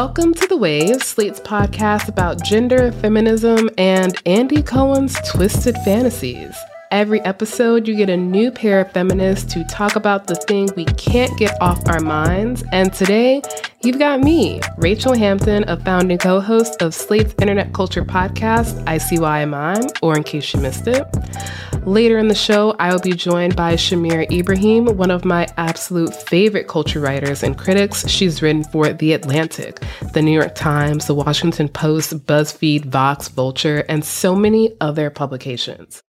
Welcome to The Waves, Slate's podcast about gender, feminism, and Andy Cohen's twisted fantasies. Every episode, you get a new pair of feminists to talk about the thing we can't get off our minds. And today, you've got me, Rachelle Hampton, a founding co-host of Slate's internet culture podcast, ICYMI, or in case you missed it. Later in the show, I will be joined by Shamira Ibrahim, one of my absolute favorite culture writers and critics. She's written for The Atlantic, The New York Times, The Washington Post, BuzzFeed, Vox, Vulture, and so many other publications.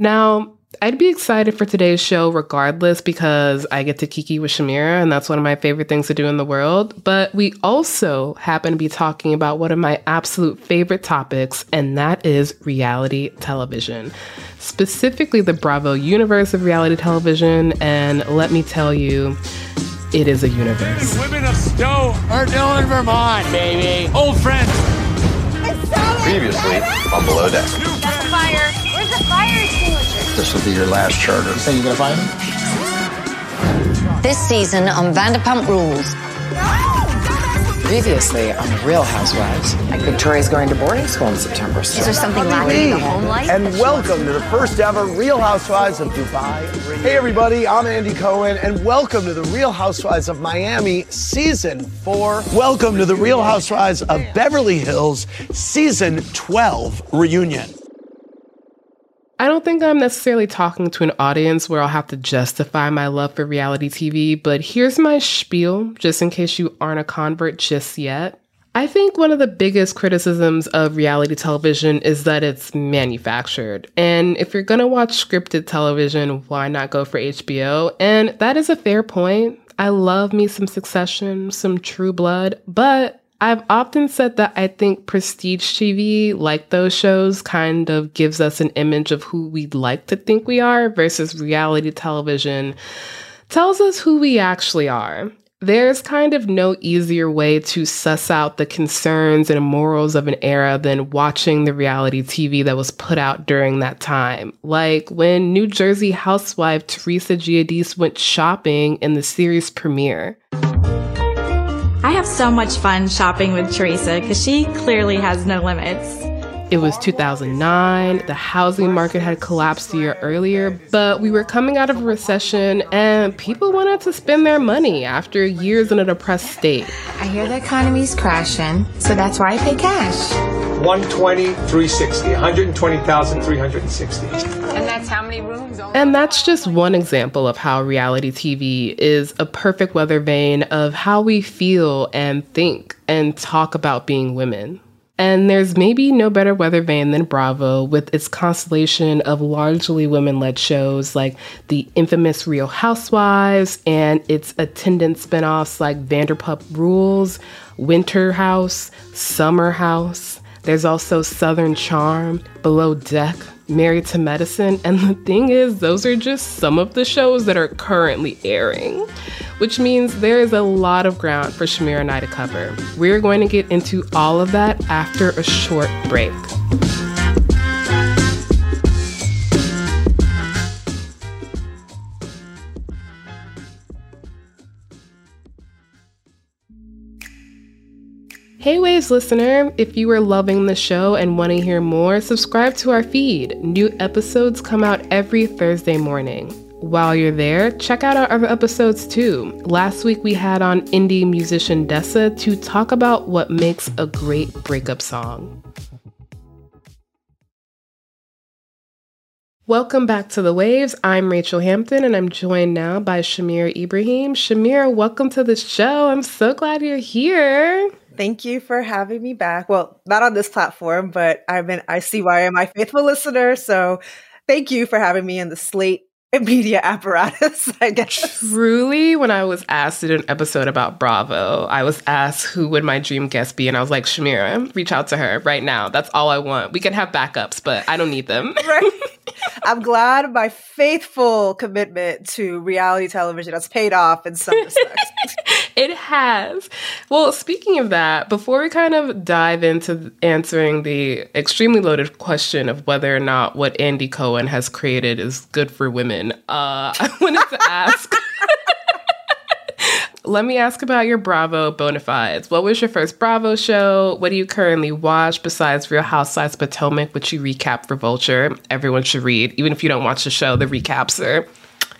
Now, I'd be excited for today's show regardless because I get to kiki with Shamira, and that's one of my favorite things to do in the world. But we also happen to be talking about one of my absolute favorite topics, and that is reality television. Specifically, the Bravo universe of reality television, and let me tell you, it is a universe. Women of Stowe are still in Vermont, baby. Old friends. Previously on Below Deck. That's a fire. Fire extinguisher. This will be your last charter. So you gonna find him? This season on Vanderpump Rules. No! Previously on The Real Housewives. Like Victoria's going to boarding school in September. So. Is there something lacking in the home life? And welcome to the first ever Real Housewives of Dubai. Hey everybody, I'm Andy Cohen, and welcome to the Real Housewives of Miami Season 4. Welcome to the Real Housewives of Beverly Hills Season 12 reunion. I don't think I'm necessarily talking to an audience where I'll have to justify my love for reality TV, but here's my spiel, just in case you aren't a convert just yet. I think one of the biggest criticisms of reality television is that it's manufactured. And if you're going to watch scripted television, why not go for HBO? And that is a fair point. I love me some Succession, some True Blood, but I've often said that I think prestige TV, like those shows, kind of gives us an image of who we'd like to think we are versus reality television tells us who we actually are. There's kind of no easier way to suss out the concerns and morals of an era than watching the reality TV that was put out during that time. Like when New Jersey housewife Teresa Giudice went shopping in the series premiere. I have so much fun shopping with Teresa because she clearly has no limits. It was 2009, the housing market had collapsed a year earlier, but we were coming out of a recession and people wanted to spend their money after years in a depressed state. I hear the economy's crashing, so that's why I pay cash. 120, 360, 120,000, 360. And that's how many rooms. And that's just one example of how reality TV is a perfect weather vane of how we feel and think and talk about being women. And there's maybe no better weather vane than Bravo with its constellation of largely women-led shows like the infamous Real Housewives and its attendant spinoffs like Vanderpump Rules, Winter House, Summer House. There's also Southern Charm, Below Deck, Married to Medicine, and the thing is, those are just some of the shows that are currently airing, which means there is a lot of ground for Shamira and I to cover. We're going to get into all of that after a short break. Hey Waves listener, if you are loving the show and want to hear more, subscribe to our feed. New episodes come out every Thursday morning. While you're there, check out our other episodes too. Last week we had on indie musician Dessa to talk about what makes a great breakup song. Welcome back to The Waves. I'm Rachelle Hampton, and I'm joined now by Shamira Ibrahim. Shamira, welcome to the show. I'm so glad you're here. Thank you for having me back. Well, not on this platform, but I'm an ICYMI faithful listener. So thank you for having me in the Slate media apparatus, I guess. Truly, when I was asked to do an episode about Bravo, I was asked who would my dream guest be. And I was like, Shamira, reach out to her right now. That's all I want. We can have backups, but I don't need them. Right. I'm glad my faithful commitment to reality television has paid off in some respects. It has. Well, speaking of that, before we kind of dive into answering the extremely loaded question of whether or not what Andy Cohen has created is good for women, I wanted to ask, let me ask about your Bravo bona fides. What was your first Bravo show? What do you currently watch besides Real Housewives of Potomac, which you recap for Vulture? Everyone should read. Even if you don't watch the show, the recaps are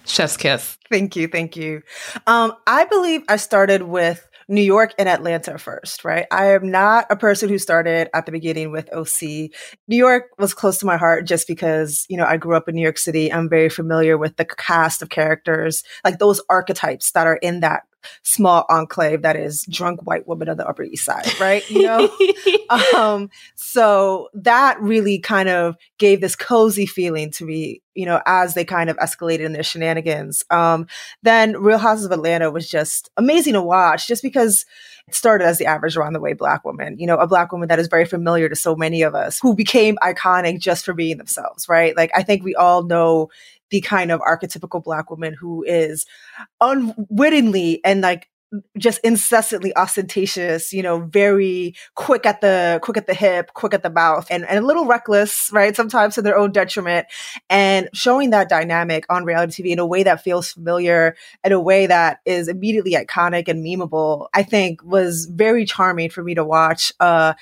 chef's kiss. Thank you. Thank you. I believe I started with New York and Atlanta first, right? I am not a person who started at the beginning with OC. New York was close to my heart just because, you know, I grew up in New York City. I'm very familiar with the cast of characters, like those archetypes that are in that small enclave that is drunk white woman of the Upper East Side, right? You know? So that really kind of gave this cozy feeling to me, you know, as they kind of escalated in their shenanigans. Then Real Houses of Atlanta was just amazing to watch just because it started as the average around the way Black woman, you know, a Black woman that is very familiar to so many of us who became iconic just for being themselves, right? Like, I think we all know the kind of archetypical Black woman who is unwittingly and like just incessantly ostentatious, you know, very quick at the hip, quick at the mouth, and a little reckless, right? Sometimes to their own detriment, and showing that dynamic on reality TV in a way that feels familiar, in a way that is immediately iconic and memeable, I think was very charming for me to watch at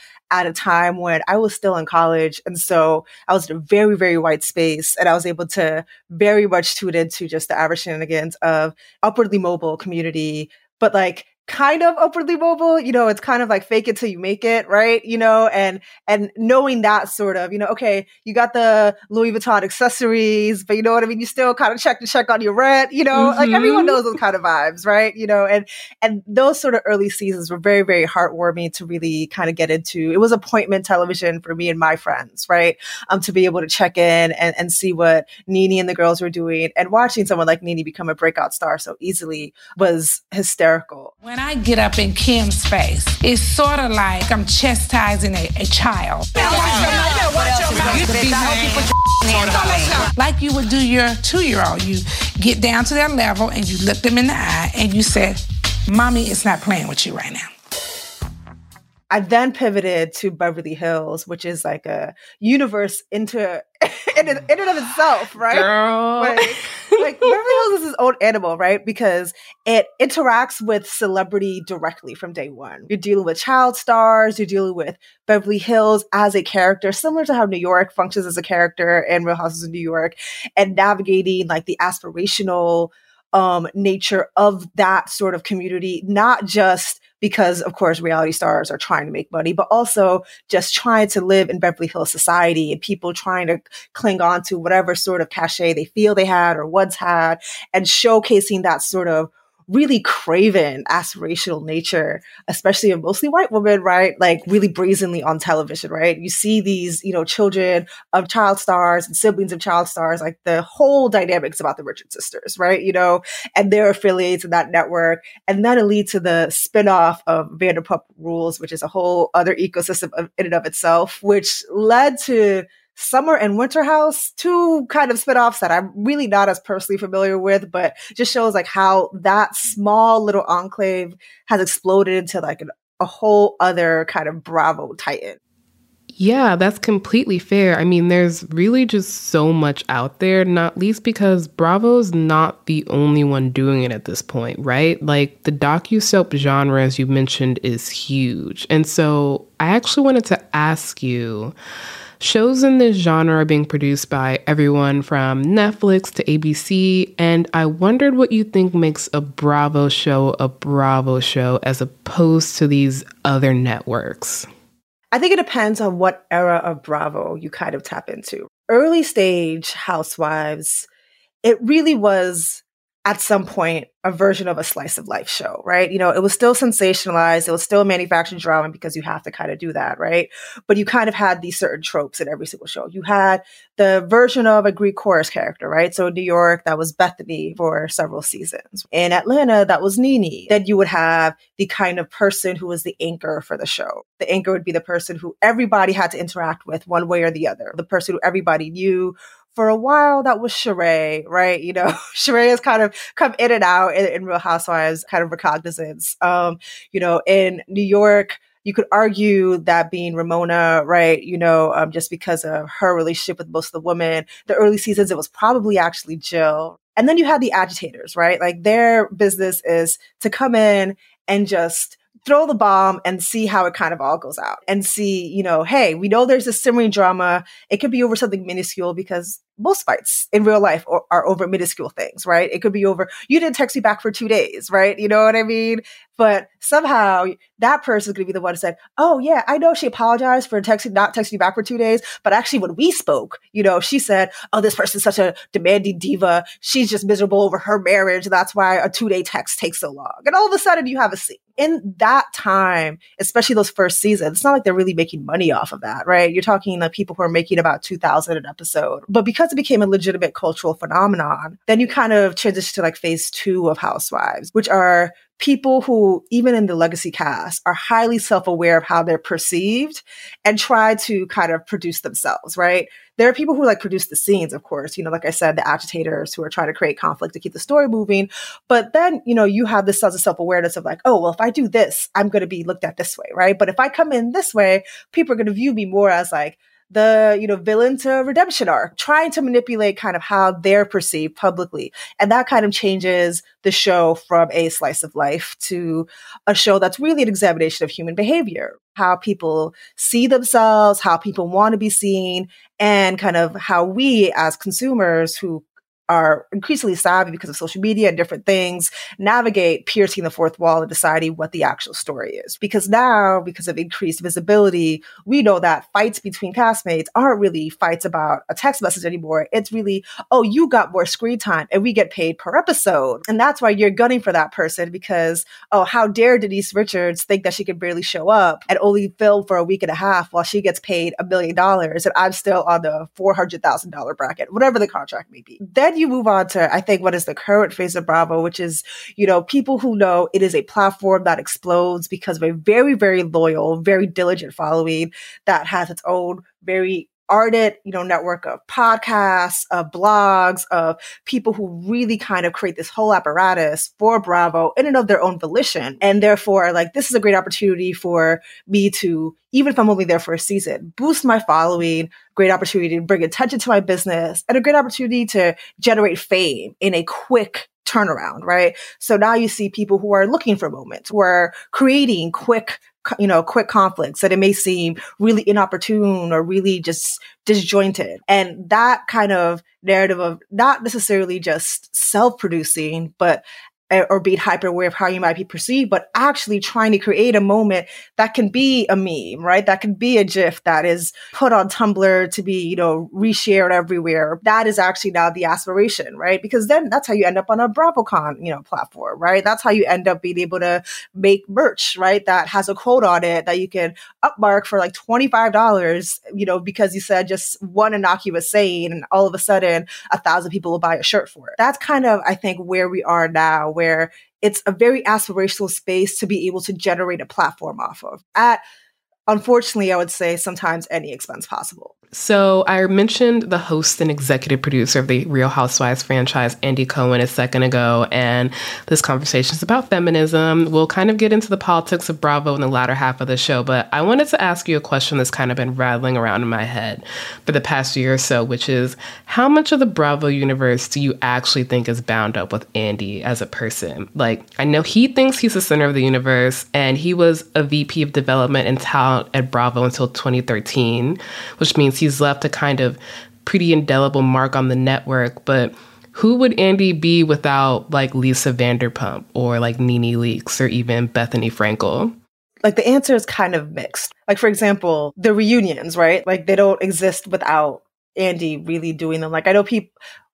a time when I was still in college. And so I was in a very, very white space, and I was able to very much tune into just the average shenanigans of upwardly mobile community, but like kind of upwardly mobile, you know, it's kind of like fake it till you make it, right? You know, and knowing that sort of, you know, okay, you got the Louis Vuitton accessories, but you know what I mean? You still kind of check on your rent, you know, like everyone knows those kind of vibes, right? You know, and those sort of early seasons were very, very heartwarming to really kind of get into. It was appointment television for me and my friends, right? To be able to check in and see what NeNe and the girls were doing, and watching someone like NeNe become a breakout star so easily was hysterical. When I get up in Kim's face, it's sort of like I'm chastising a child. Like you would do your 2-year-old. You get down to their level and you look them in the eye and you said, Mommy is not playing with you right now. I then pivoted to Beverly Hills, which is like a universe in and of itself, right? Girl. Like Beverly Hills is its own animal, right? Because it interacts with celebrity directly from day one. You're dealing with child stars, you're dealing with Beverly Hills as a character, similar to how New York functions as a character in Real Houses of New York, and navigating like the aspirational nature of that sort of community, not just because, of course, reality stars are trying to make money, but also just trying to live in Beverly Hills society and people trying to cling on to whatever sort of cachet they feel they had or once had, and showcasing that sort of really craven aspirational nature, especially of mostly white women, right? Like really brazenly on television, right? You see these, you know, children of child stars and siblings of child stars, like the whole dynamics about the Richard sisters, right? You know, and their affiliates in that network. And that'll lead to the spinoff of Vanderpump Rules, which is a whole other ecosystem in and of itself, which led to Summer and Winter House, two kind of spinoffs that I'm really not as personally familiar with, but just shows like how that small little enclave has exploded into like a whole other kind of Bravo titan. Yeah, that's completely fair. I mean, there's really just so much out there, not least because Bravo's not the only one doing it at this point, right? Like the docu-soap genre, as you mentioned, is huge. And so I actually wanted to ask you, shows in this genre are being produced by everyone from Netflix to ABC, and I wondered what you think makes a Bravo show as opposed to these other networks. I think it depends on what era of Bravo you kind of tap into. Early stage Housewives, it really was at some point a version of a slice of life show, right? You know, it was still sensationalized. It was still manufactured drama because you have to kind of do that, right? But you kind of had these certain tropes in every single show. You had the version of a Greek chorus character, right? So in New York, that was Bethany for several seasons. In Atlanta, that was NeNe. Then you would have the kind of person who was the anchor for the show. The anchor would be the person who everybody had to interact with one way or the other, the person who everybody knew. For a while, that was Sheree, right? You know, Sheree has kind of come in and out in Real Housewives kind of recognizance. You know, in New York, you could argue that being Ramona, right? You know, just because of her relationship with most of the women, the early seasons, it was probably actually Jill. And then you have the agitators, right? Like their business is to come in and just throw the bomb and see how it kind of all goes out and see, you know, hey, we know there's a simmering drama. It could be over something minuscule because most fights in real life are over minuscule things, right? It could be over, you didn't text me back for 2 days, right? You know what I mean? But somehow that person is going to be the one who said, oh yeah, I know she apologized for not texting me back for 2 days. But actually when we spoke, you know, she said, oh, this person's such a demanding diva. She's just miserable over her marriage. That's why a 2-day text takes so long. And all of a sudden you have a scene. In that time, especially those first seasons, it's not like they're really making money off of that, right? You're talking like people who are making about $2,000 an episode. But because it became a legitimate cultural phenomenon, then you kind of transition to like phase 2 of Housewives, which are people who, even in the legacy cast, are highly self-aware of how they're perceived and try to kind of produce themselves, right? There are people who like produce the scenes, of course, you know, like I said, the agitators who are trying to create conflict to keep the story moving. But then, you know, you have this sense of self-awareness of like, oh, well, if I do this, I'm going to be looked at this way, right? But if I come in this way, people are going to view me more as like, the, you know, villain to redemption arc, trying to manipulate kind of how they're perceived publicly. And that kind of changes the show from a slice of life to a show that's really an examination of human behavior, how people see themselves, how people want to be seen, and kind of how we as consumers who are increasingly savvy because of social media and different things, navigate piercing the fourth wall and deciding what the actual story is. Because now, because of increased visibility, we know that fights between castmates aren't really fights about a text message anymore. It's really, oh, you got more screen time and we get paid per episode. And that's why you're gunning for that person because, oh, how dare Denise Richards think that she can barely show up and only film for a week and a half while she gets paid $1 million and I'm still on the $400,000 bracket, whatever the contract may be. Then you move on to, I think, what is the current phase of Bravo, which is, you know, people who know it is a platform that explodes because of a very, very loyal, very diligent following that has its own very ardent, you know, network of podcasts, of blogs, of people who really kind of create this whole apparatus for Bravo in and of their own volition. And therefore, like, this is a great opportunity for me to, even if I'm only there for a season, boost my following, great opportunity to bring attention to my business, and a great opportunity to generate fame in a quick turnaround, right? So now you see people who are looking for moments, who are creating quick conflicts that it may seem really inopportune or really just disjointed. And that kind of narrative of not necessarily just self-producing, but or being hyper aware of how you might be perceived, but actually trying to create a moment that can be a meme, right? That can be a GIF that is put on Tumblr to be, you know, reshared everywhere. That is actually now the aspiration, right? Because then that's how you end up on a BravoCon, you know, platform, right? That's how you end up being able to make merch, right? That has a quote on it that you can upmark for like $25, you know, because you said just one innocuous saying and all of a sudden 1,000 people will buy a shirt for it. That's kind of, I think, where we are now, where it's a very aspirational space to be able to generate a platform off of at, unfortunately, I would say sometimes any expense possible. So I mentioned the host and executive producer of the Real Housewives franchise, Andy Cohen, a second ago, and this conversation is about feminism. We'll kind of get into the politics of Bravo in the latter half of the show, but I wanted to ask you a question that's kind of been rattling around in my head for the past year or so, which is how much of the Bravo universe do you actually think is bound up with Andy as a person? Like, I know he thinks he's the center of the universe, and he was a VP of development and talent at Bravo until 2013, which means he's left a kind of pretty indelible mark on the network, but who would Andy be without like Lisa Vanderpump or like NeNe Leakes or even Bethany Frankel? Like the answer is kind of mixed. Like for example, the reunions, right? Like they don't exist without Andy really doing them. Like I know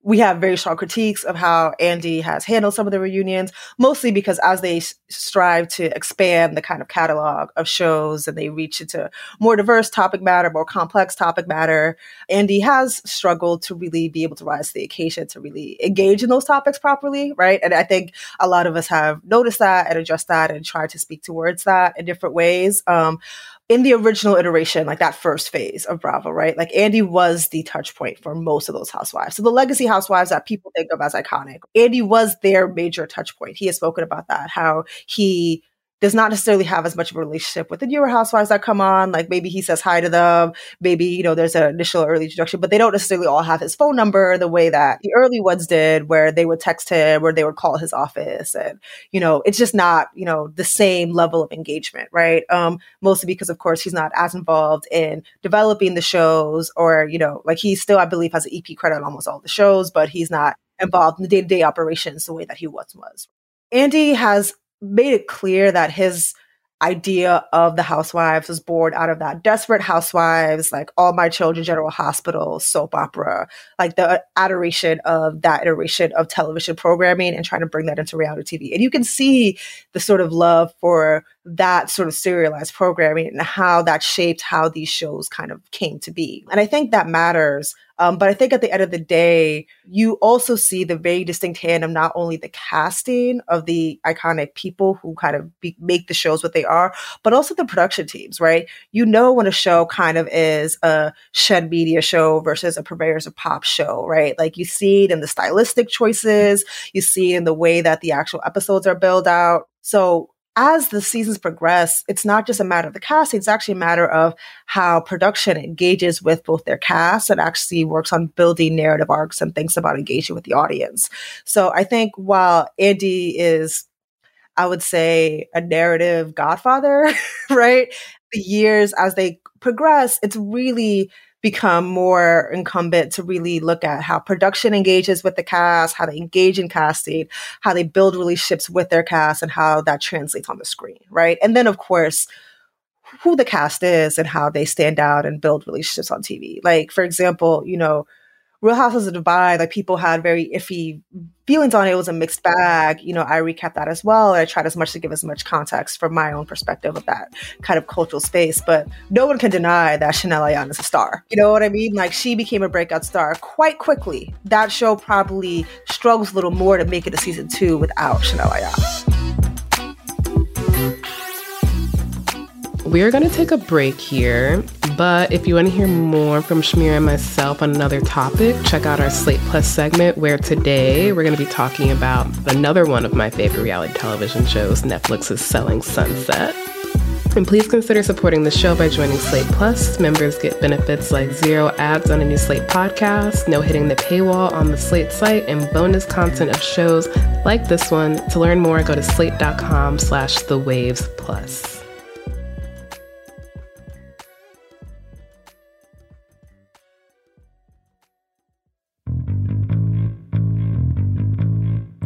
we have very strong critiques of how Andy has handled some of the reunions, mostly because as they strive to expand the kind of catalog of shows and they reach into more diverse topic matter, more complex topic matter, Andy has struggled to really be able to rise to the occasion to really engage in those topics properly, right? And I think a lot of us have noticed that and addressed that and tried to speak towards that in different ways. In the original iteration, like that first phase of Bravo, right? Like Andy was the touch point for most of those housewives. So the legacy housewives that people think of as iconic, Andy was their major touch point. He has spoken about that, how he does not necessarily have as much of a relationship with the newer housewives that come on. Like maybe he says hi to them. Maybe, you know, there's an initial early introduction, but they don't necessarily all have his phone number the way that the early ones did, where they would text him or they would call his office. And, you know, it's just not, you know, the same level of engagement, right? Mostly because, of course, he's not as involved in developing the shows, or, you know, like he still, I believe, has an EP credit on almost all the shows, but he's not involved in the day-to-day operations the way that he once was. Andy has made it clear that his idea of the housewives was born out of that Desperate Housewives, like All My Children, General Hospital, soap opera, like the adoration of that iteration of television programming and trying to bring that into reality TV. And you can see the sort of love for that sort of serialized programming and how that shaped how these shows kind of came to be. And I think that matters. But I think at the end of the day, you also see the very distinct hand of not only the casting of the iconic people who kind of make the shows what they are, but also the production teams, right? You know when a show kind of is a Shed Media show versus a Purveyors of Pop show, right? Like you see it in the stylistic choices, you see it in the way that the actual episodes are built out. So as the seasons progress, it's not just a matter of the casting, it's actually a matter of how production engages with both their cast and actually works on building narrative arcs and thinks about engaging with the audience. So I think while Andy is, I would say, a narrative godfather, right? The years as they progress, it's really become more incumbent to really look at how production engages with the cast, how they engage in casting, how they build relationships with their cast, and how that translates on the screen, right? And then, of course, who the cast is and how they stand out and build relationships on TV. Like, for example, you know, Real Housewives of Dubai, like people had very iffy feelings on it. It was a mixed bag. You know, I recapped that as well. And I tried as much to give as much context from my own perspective of that kind of cultural space. But no one can deny that Chanel Ayan is a star. You know what I mean? Like she became a breakout star quite quickly. That show probably struggles a little more to make it to season 2 without Chanel Ayan. We're going to take a break here, but if you want to hear more from Shamira and myself on another topic, check out our Slate Plus segment, where today we're going to be talking about another one of my favorite reality television shows, Netflix's Selling Sunset. And please consider supporting the show by joining Slate Plus. Members get benefits like 0 ads on a new Slate podcast, no hitting the paywall on the Slate site, and bonus content of shows like this one. To learn more, go to slate.com/thewavesplus.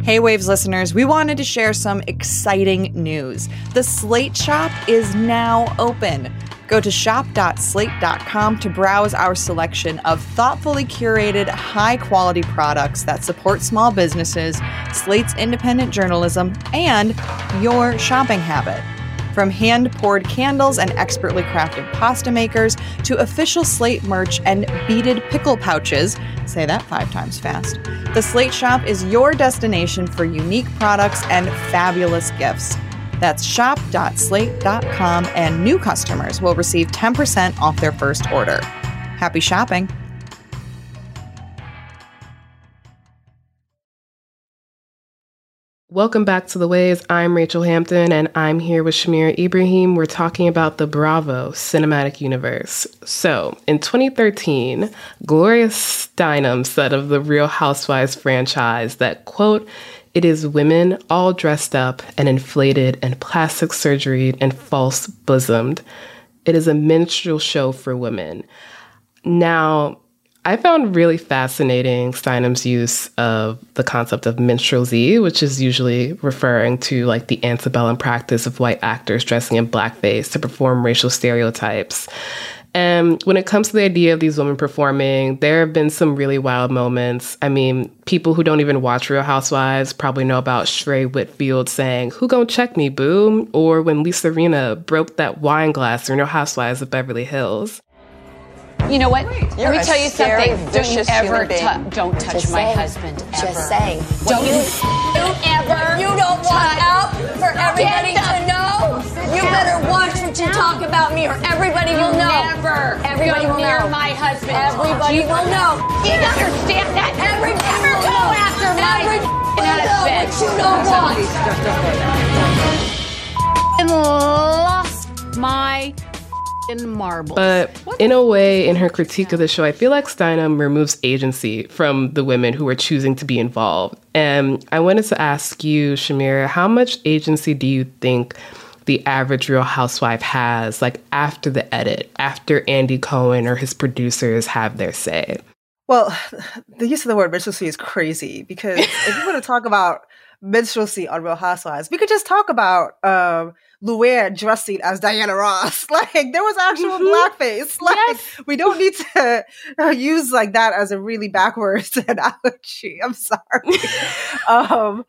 Hey Waves listeners, we wanted to share some exciting news. The Slate Shop is now open. Go to shop.slate.com to browse our selection of thoughtfully curated, high-quality products that support small businesses, Slate's independent journalism, and your shopping habit. From hand-poured candles and expertly crafted pasta makers to official Slate merch and beaded pickle pouches, say that 5 times fast, the Slate Shop is your destination for unique products and fabulous gifts. That's shop.slate.com, and new customers will receive 10% off their first order. Happy shopping! Welcome back to The Waves. I'm Rachelle Hampton, and I'm here with Shamira Ibrahim. We're talking about the Bravo cinematic universe. So, in 2013, Gloria Steinem said of the Real Housewives franchise that, quote, "It is women all dressed up and inflated and plastic surgeried and false bosomed. It is a minstrel show for women." Now, I found really fascinating Steinem's use of the concept of minstrelsy, which is usually referring to like the antebellum practice of white actors dressing in blackface to perform racial stereotypes. And when it comes to the idea of these women performing, there have been some really wild moments. I mean, people who don't even watch Real Housewives probably know about Sheree Whitfield saying, "Who gonna check me, boo?" Or when Lisa Rena broke that wine glass in Real Housewives of Beverly Hills. You know what? Let me tell you something. Don't you ever touch my husband. Just saying. Don't ever. You don't want out for everybody to know. You better watch what you talk about me, or everybody will know. Never. Everybody will know. My husband. Everybody will know. You understand that? Everybody will go after my husband. What you don't want. and lost my marbles. But in a way, in her critique of the show, I feel like Steinem removes agency from the women who are choosing to be involved. And I wanted to ask you, Shamira, how much agency do you think the average Real Housewife has, like after the edit, after Andy Cohen or his producers have their say? Well, the use of the word minstrelsy is crazy, because if you want to talk about minstrelsy on Real Housewives, we could just talk about Luann dressing as Diana Ross. Like, there was actual blackface. Like, yes. We don't need to use like that as a really backwards analogy. I'm sorry.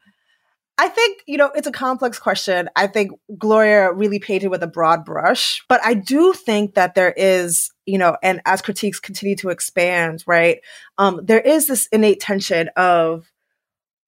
I think, you know, it's a complex question. I think Gloria really painted with a broad brush, but I do think that there is, you know, and as critiques continue to expand, right, there is this innate tension of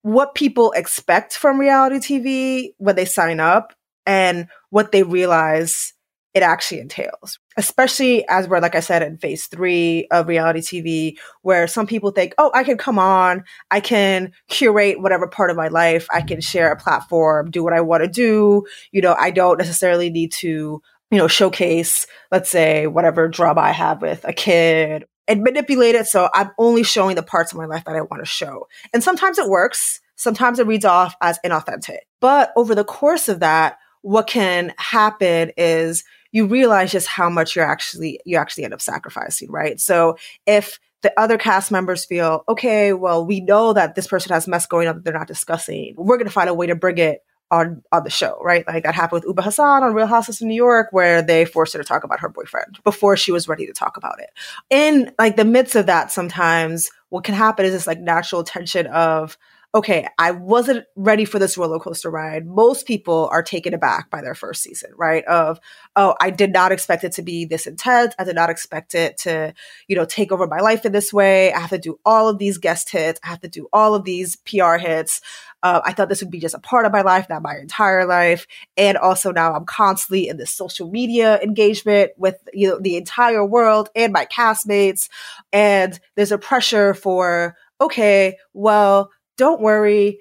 what people expect from reality TV when they sign up and what they realize it actually entails, especially as we're, like I said, in phase three of reality TV, where some people think, oh, I can come on, I can curate whatever part of my life, I can share a platform, do what I want to do. You know, I don't necessarily need to, you know, showcase, let's say, whatever drama I have with a kid and manipulate it. So I'm only showing the parts of my life that I want to show. And sometimes it works. Sometimes it reads off as inauthentic. But over the course of that, what can happen is you realize just how much you actually end up sacrificing, right? So if the other cast members feel, okay, well, we know that this person has mess going on that they're not discussing, we're going to find a way to bring it on the show, right? Like that happened with Uba Hassan on Real Housewives of New York, where they forced her to talk about her boyfriend before she was ready to talk about it. In like the midst of that, sometimes what can happen is this like natural tension of, okay, I wasn't ready for this roller coaster ride. Most people are taken aback by their first season, right? Of, oh, I did not expect it to be this intense. I did not expect it to, you know, take over my life in this way. I have to do all of these guest hits. I have to do all of these PR hits. I thought this would be just a part of my life, not my entire life. And also now I'm constantly in this social media engagement with, you know, the entire world and my castmates. And there's a pressure for, okay, well, don't worry,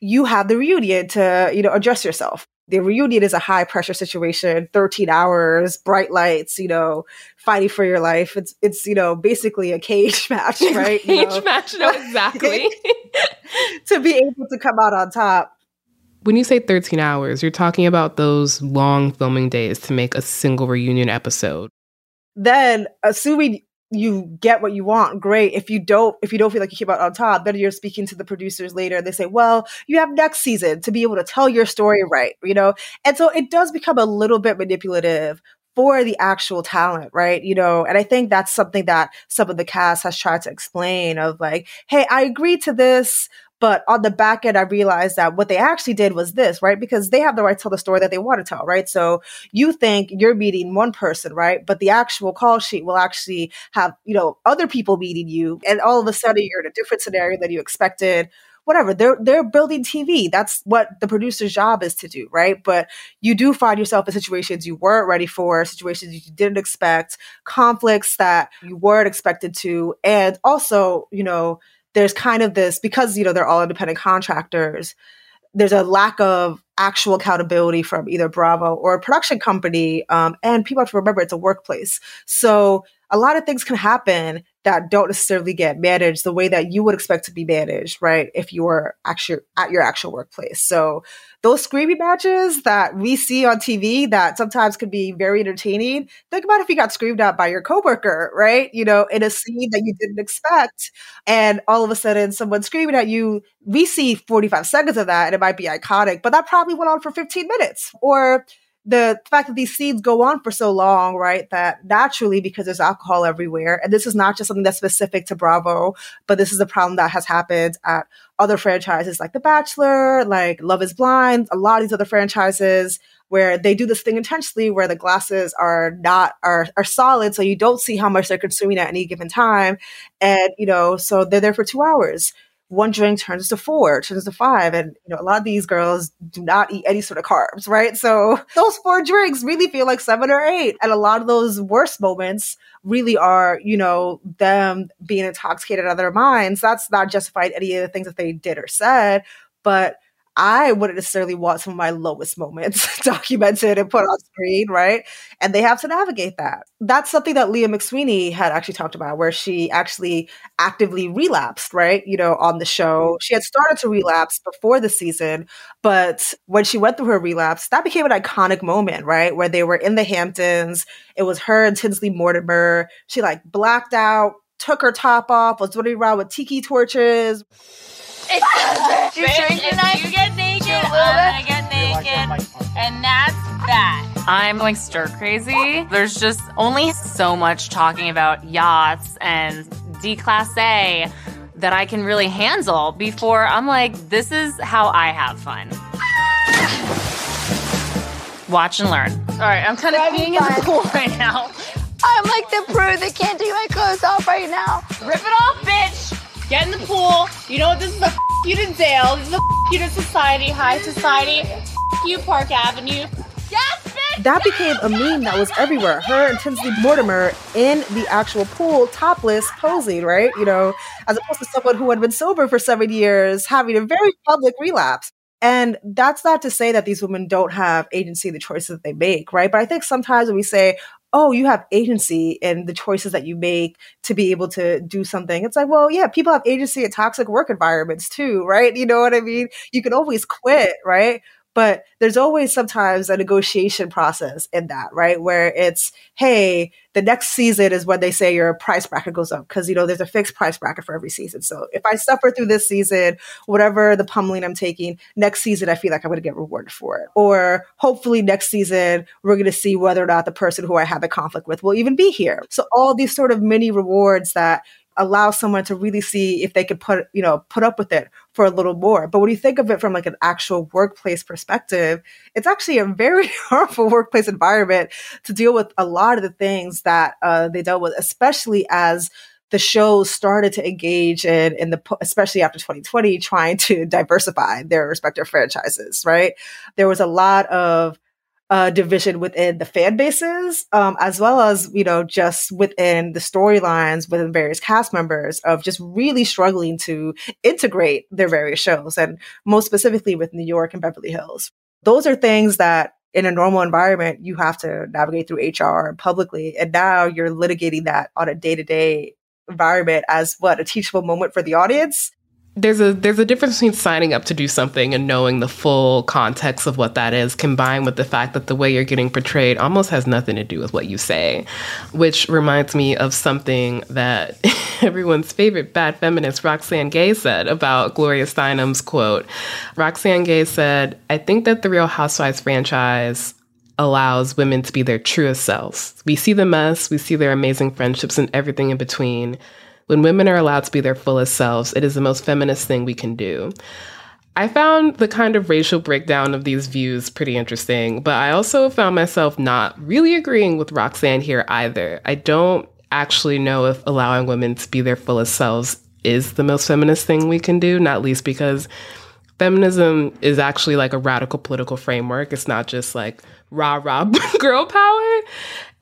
you have the reunion to, you know, address yourself. The reunion is a high pressure situation, 13 hours, bright lights, you know, fighting for your life. It's you know, basically a cage match, right? Cage match, no, exactly. To be able to come out on top. When you say 13 hours, you're talking about those long filming days to make a single reunion episode. Then, assuming you get what you want, great. If you don't feel like you came out on top, then you're speaking to the producers later and they say, well, you have next season to be able to tell your story right, you know? And so it does become a little bit manipulative for the actual talent, right? You know, and I think that's something that some of the cast has tried to explain of like, hey, I agreed to this, but on the back end, I realized that what they actually did was this, right? Because they have the right to tell the story that they want to tell, right? So you think you're meeting one person, right? But the actual call sheet will actually have, you know, other people meeting you. And all of a sudden, you're in a different scenario than you expected. Whatever, they're building TV. That's what the producer's job is to do, right? But you do find yourself in situations you weren't ready for, situations you didn't expect, conflicts that you weren't expected to. And also, you know, there's kind of this, because, you know, they're all independent contractors, there's a lack of actual accountability from either Bravo or a production company. And people have to remember it's a workplace. So a lot of things can happen that don't necessarily get managed the way that you would expect to be managed, right? If you were actually at your actual workplace. So those screamy matches that we see on TV that sometimes could be very entertaining, think about if you got screamed at by your coworker, right? You know, in a scene that you didn't expect. And all of a sudden someone's screaming at you. We see 45 seconds of that and it might be iconic, but that probably went on for 15 minutes. Or the fact that these scenes go on for so long, right, that naturally, because there's alcohol everywhere, and this is not just something that's specific to Bravo, but this is a problem that has happened at other franchises like The Bachelor, like Love is Blind, a lot of these other franchises where they do this thing intentionally where the glasses are solid, so you don't see how much they're consuming at any given time. And, you know, so they're there for 2 hours. One drink turns to 4, turns to 5. And, you know, a lot of these girls do not eat any sort of carbs, right? So those 4 drinks really feel like 7 or 8. And a lot of those worst moments really are, you know, them being intoxicated out of their minds. That's not justifying any of the things that they did or said, but I wouldn't necessarily want some of my lowest moments documented and put on screen, right? And they have to navigate that. That's something that Leah McSweeney had actually talked about, where she actually actively relapsed, right? You know, on the show. She had started to relapse before the season, but when she went through her relapse, that became an iconic moment, right? Where they were in the Hamptons. It was her and Tinsley Mortimer. She like blacked out, took her top off, was running around with tiki torches. If you get naked, I'm gonna get naked, and that's that. I'm going stir crazy. There's just only so much talking about yachts and D-Class A that I can really handle before I'm like, this is how I have fun. Watch and learn. All right, I'm kind of being in the pool right now. I'm like the prude that can't take my clothes off right now. Rip it off, bitch! Get in the pool. You know what? This is the you to Dale. This is the you to society. High society. You Park Avenue. Yes, bitch! That became a meme that was everywhere. Her and Tinsley Mortimer in the actual pool, topless, posing, right? You know, as opposed to someone who had been sober for 7 years, having a very public relapse. And that's not to say that these women don't have agency in the choices that they make, right? But I think sometimes when we say, oh, you have agency in the choices that you make to be able to do something. It's like, well, yeah, people have agency in toxic work environments too, right? You know what I mean? You can always quit, right? But there's always sometimes a negotiation process in that, right? Where it's, hey, the next season is when they say your price bracket goes up because, you know, there's a fixed price bracket for every season. So if I suffer through this season, whatever the pummeling I'm taking, next season, I feel like I'm going to get rewarded for it. Or hopefully next season, we're going to see whether or not the person who I have a conflict with will even be here. So all these sort of mini rewards that allow someone to really see if they could put up with it for a little more. But when you think of it from like an actual workplace perspective, it's actually a very harmful workplace environment to deal with a lot of the things that they dealt with, especially as the shows started to engage in the, especially after 2020, trying to diversify their respective franchises, right? There was a lot of division within the fan bases, as well as, you know, just within the storylines within various cast members of just really struggling to integrate their various shows, and most specifically with New York and Beverly Hills. Those are things that in a normal environment, you have to navigate through HR and publicly. And now you're litigating that on a day-to-day environment as what, a teachable moment for the audience? There's a difference between signing up to do something and knowing the full context of what that is, combined with the fact that the way you're getting portrayed almost has nothing to do with what you say, which reminds me of something that everyone's favorite bad feminist Roxane Gay said about Gloria Steinem's quote. Roxane Gay said, "I think that the Real Housewives franchise allows women to be their truest selves. We see the mess, we see their amazing friendships and everything in between. When women are allowed to be their fullest selves, it is the most feminist thing we can do." I found the kind of racial breakdown of these views pretty interesting, but I also found myself not really agreeing with Roxane here either. I don't actually know if allowing women to be their fullest selves is the most feminist thing we can do, not least because feminism is actually like a radical political framework. It's not just like rah-rah girl power.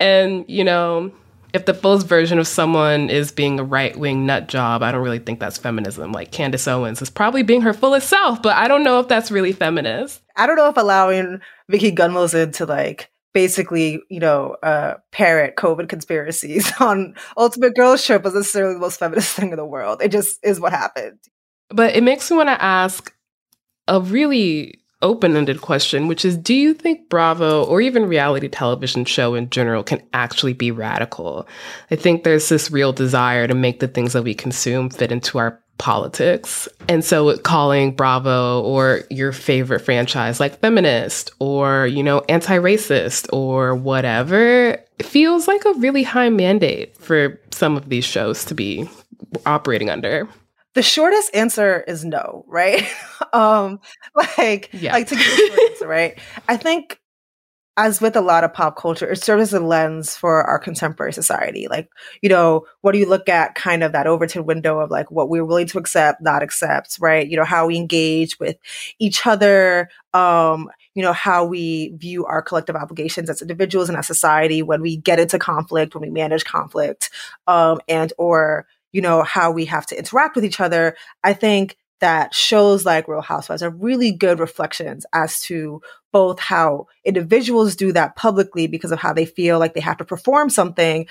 And, you know, if the fullest version of someone is being a right-wing nut job, I don't really think that's feminism. Like Candace Owens is probably being her fullest self, but I don't know if that's really feminist. I don't know if allowing Vicky Gunvalson to like basically, you know, parrot COVID conspiracies on Ultimate Girls Trip was necessarily the most feminist thing in the world. It just is what happened. But it makes me want to ask a really open-ended question, which is, do you think Bravo or even reality television show in general can actually be radical? I think there's this real desire to make the things that we consume fit into our politics. And so calling Bravo or your favorite franchise like feminist or, you know, anti-racist or whatever, it feels like a really high mandate for some of these shows to be operating under. The shortest answer is no, right? Like to give you the short answer, right? I think, as with a lot of pop culture, it serves as a lens for our contemporary society. Like, you know, what do you look at kind of that Overton window of like what we're willing to accept, not accept, right? You know, how we engage with each other, you know, how we view our collective obligations as individuals and as society when we get into conflict, when we manage conflict, and or, you know, how we have to interact with each other. I think that shows like Real Housewives are really good reflections as to both how individuals do that publicly because of how they feel like they have to perform something,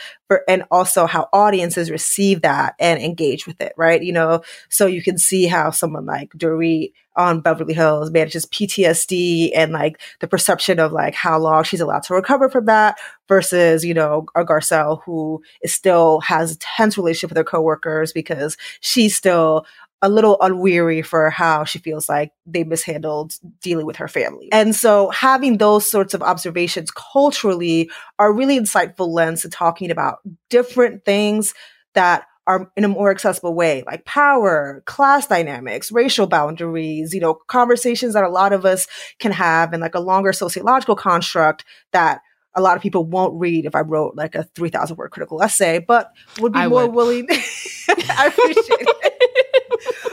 and also how audiences receive that and engage with it, right? You know, so you can see how someone like Dorit on Beverly Hills manages PTSD and like the perception of like how long she's allowed to recover from that versus, you know, a Garcelle who is still has a tense relationship with her coworkers because she's still a little unweary for how she feels like they mishandled dealing with her family. And so having those sorts of observations culturally are really insightful lens to talking about different things that are in a more accessible way, like power, class dynamics, racial boundaries, you know, conversations that a lot of us can have in like a longer sociological construct that a lot of people won't read if I wrote like a 3,000 word critical essay, but would be willing. I appreciate it.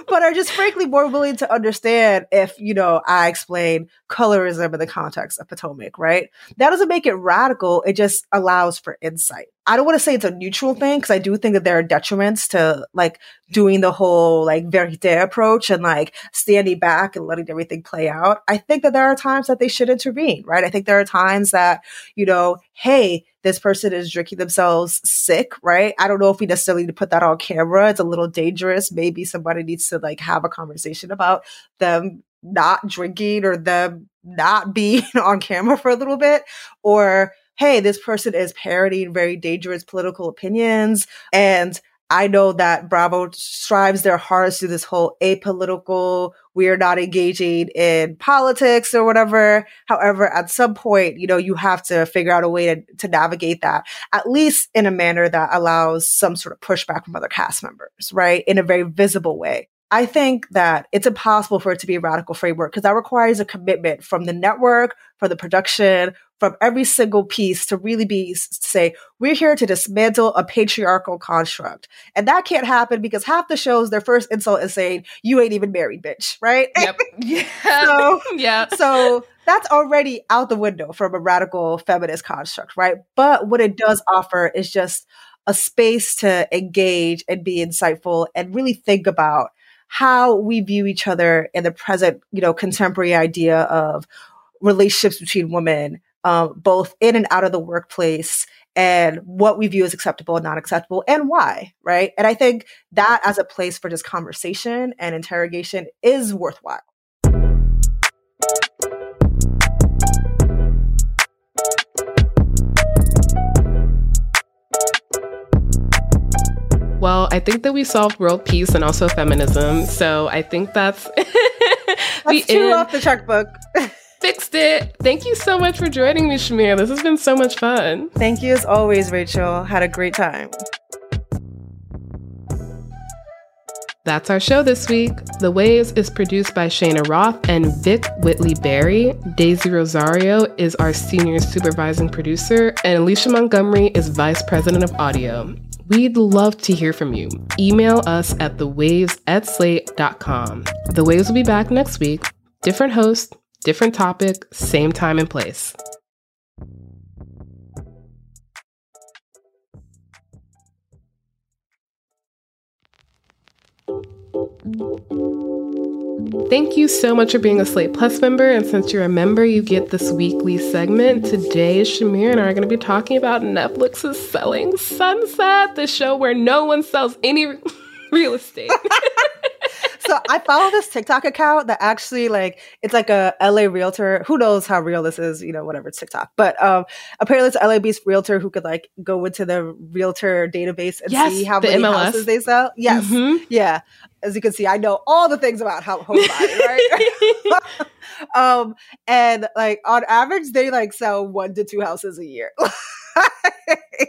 But are just frankly more willing to understand if, you know, I explain colorism in the context of Potomac, right? That doesn't make it radical. It just allows for insight. I don't want to say it's a neutral thing because I do think that there are detriments to like doing the whole like verité approach and like standing back and letting everything play out. I think that there are times that they should intervene, right? I think there are times that, you know, hey, this person is drinking themselves sick, right? I don't know if we necessarily need to put that on camera. It's a little dangerous. Maybe somebody needs to like have a conversation about them not drinking or them not being on camera for a little bit, or hey, this person is parodying very dangerous political opinions. And I know that Bravo strives their hardest to this whole apolitical, we're not engaging in politics or whatever. However, at some point, you know, you have to figure out a way to navigate that, at least in a manner that allows some sort of pushback from other cast members, right? In a very visible way. I think that it's impossible for it to be a radical framework because that requires a commitment from the network, from the production, from every single piece to really be to say, we're here to dismantle a patriarchal construct. And that can't happen because half the shows, their first insult is saying, you ain't even married, bitch, right? Yep. So that's already out the window from a radical feminist construct, right? But what it does offer is just a space to engage and be insightful and really think about how we view each other in the present, you know, contemporary idea of relationships between women, both in and out of the workplace, and what we view as acceptable and not acceptable and why, right? And I think that as a place for just conversation and interrogation is worthwhile. Well, I think that we solved world peace and also feminism. So I think that's two off the checkbook. Fixed it. Thank you so much for joining me, Shamira. This has been so much fun. Thank you as always, Rachel. Had a great time. That's our show this week. The Waves is produced by Shayna Roth and Vic Whitley-Berry. Daisy Rosario is our senior supervising producer, and Alicia Montgomery is vice president of audio. We'd love to hear from you. Email us at thewaves@slate.com. The Waves will be back next week. Different host, different topic, same time and place. Thank you so much for being a Slate Plus member. And since you're a member, you get this weekly segment. Today, Shamira and I are going to be talking about Netflix's Selling Sunset, the show where no one sells any real estate. So I follow this TikTok account that actually like, it's like a LA realtor. Who knows how real this is, you know, whatever, it's TikTok. But apparently it's an LA-based realtor who could like go into the realtor database and see how many MLS. Houses they sell. Yes. Mm-hmm. Yeah. As you can see, I know all the things about how home buying, right? And like on average, they like sell 1 to 2 houses a year.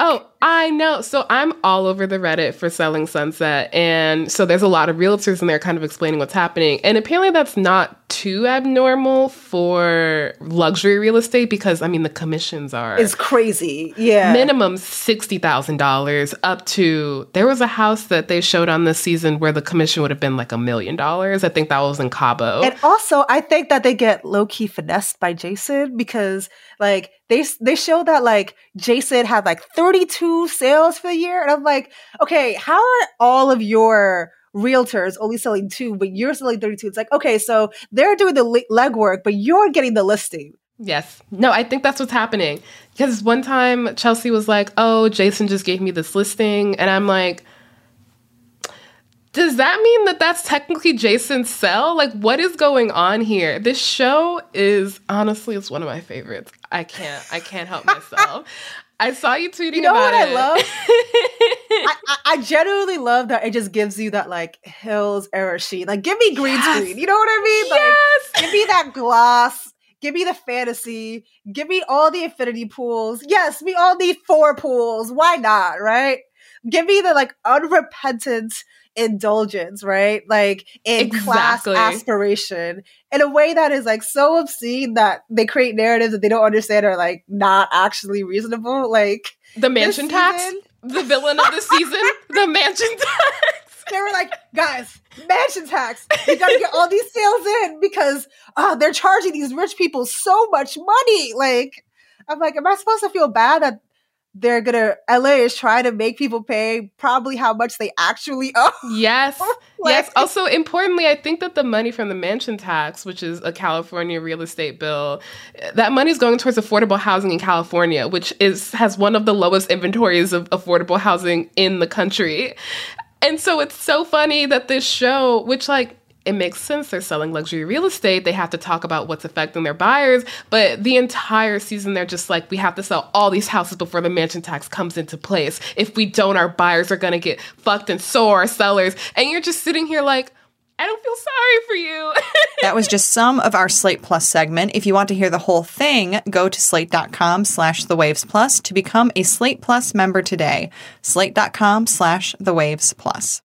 Oh, I know. So I'm all over the Reddit for Selling Sunset. And so there's a lot of realtors in there kind of explaining what's happening. And apparently that's not too abnormal for luxury real estate because, I mean, the commissions are... It's crazy. Yeah. Minimum $60,000 up to... There was a house that they showed on this season where the commission would have been like $1 million. I think that was in Cabo. And also, I think that they get low-key finessed by Jason because, like... They show that like Jason had like 32 sales for the year. And I'm like, okay, how are all of your realtors only selling 2, but you're selling 32. It's like, okay, so they're doing the legwork, but you're getting the listing. Yes. No, I think that's what's happening. Because one time Chelsea was like, oh, Jason just gave me this listing. And I'm like, does that mean that that's technically Jason's sell? Like, what is going on here? This show is, honestly, it's one of my favorites. I can't help myself. I saw you tweeting about it. You know what I love? I genuinely love that it just gives you that, like, Hills error sheet. Like, give me green screen. You know what I mean? Like, yes! Give me that gloss. Give me the fantasy. Give me all the affinity pools. Yes, we all need 4 pools. Why not, right? Give me the, like, unrepentant indulgence, right? Like, in class aspiration, in a way that is, like, so obscene that they create narratives that they don't understand are, like, not actually reasonable. Like, the mansion tax, the villain of the season, the mansion tax. They were like, guys, mansion tax. They gotta get all these sales in because they're charging these rich people so much money. Like, I'm like, am I supposed to feel bad that they're gonna, LA is trying to make people pay probably how much they actually owe? Yes. Like, yes. Also, importantly, I think that the money from the mansion tax, which is a California real estate bill, that money is going towards affordable housing in California, which has one of the lowest inventories of affordable housing in the country. And so it's so funny that this show, which, like, it makes sense, they're selling luxury real estate, they have to talk about what's affecting their buyers, but the entire season they're just like, we have to sell all these houses before the mansion tax comes into place. If we don't, our buyers are gonna get fucked, and so are our sellers. And you're just sitting here like, I don't feel sorry for you. That was just some of our Slate Plus segment. If you want to hear the whole thing, go to slate.com/thewavesplus to become a Slate Plus member today. Slate.com/thewavesplus.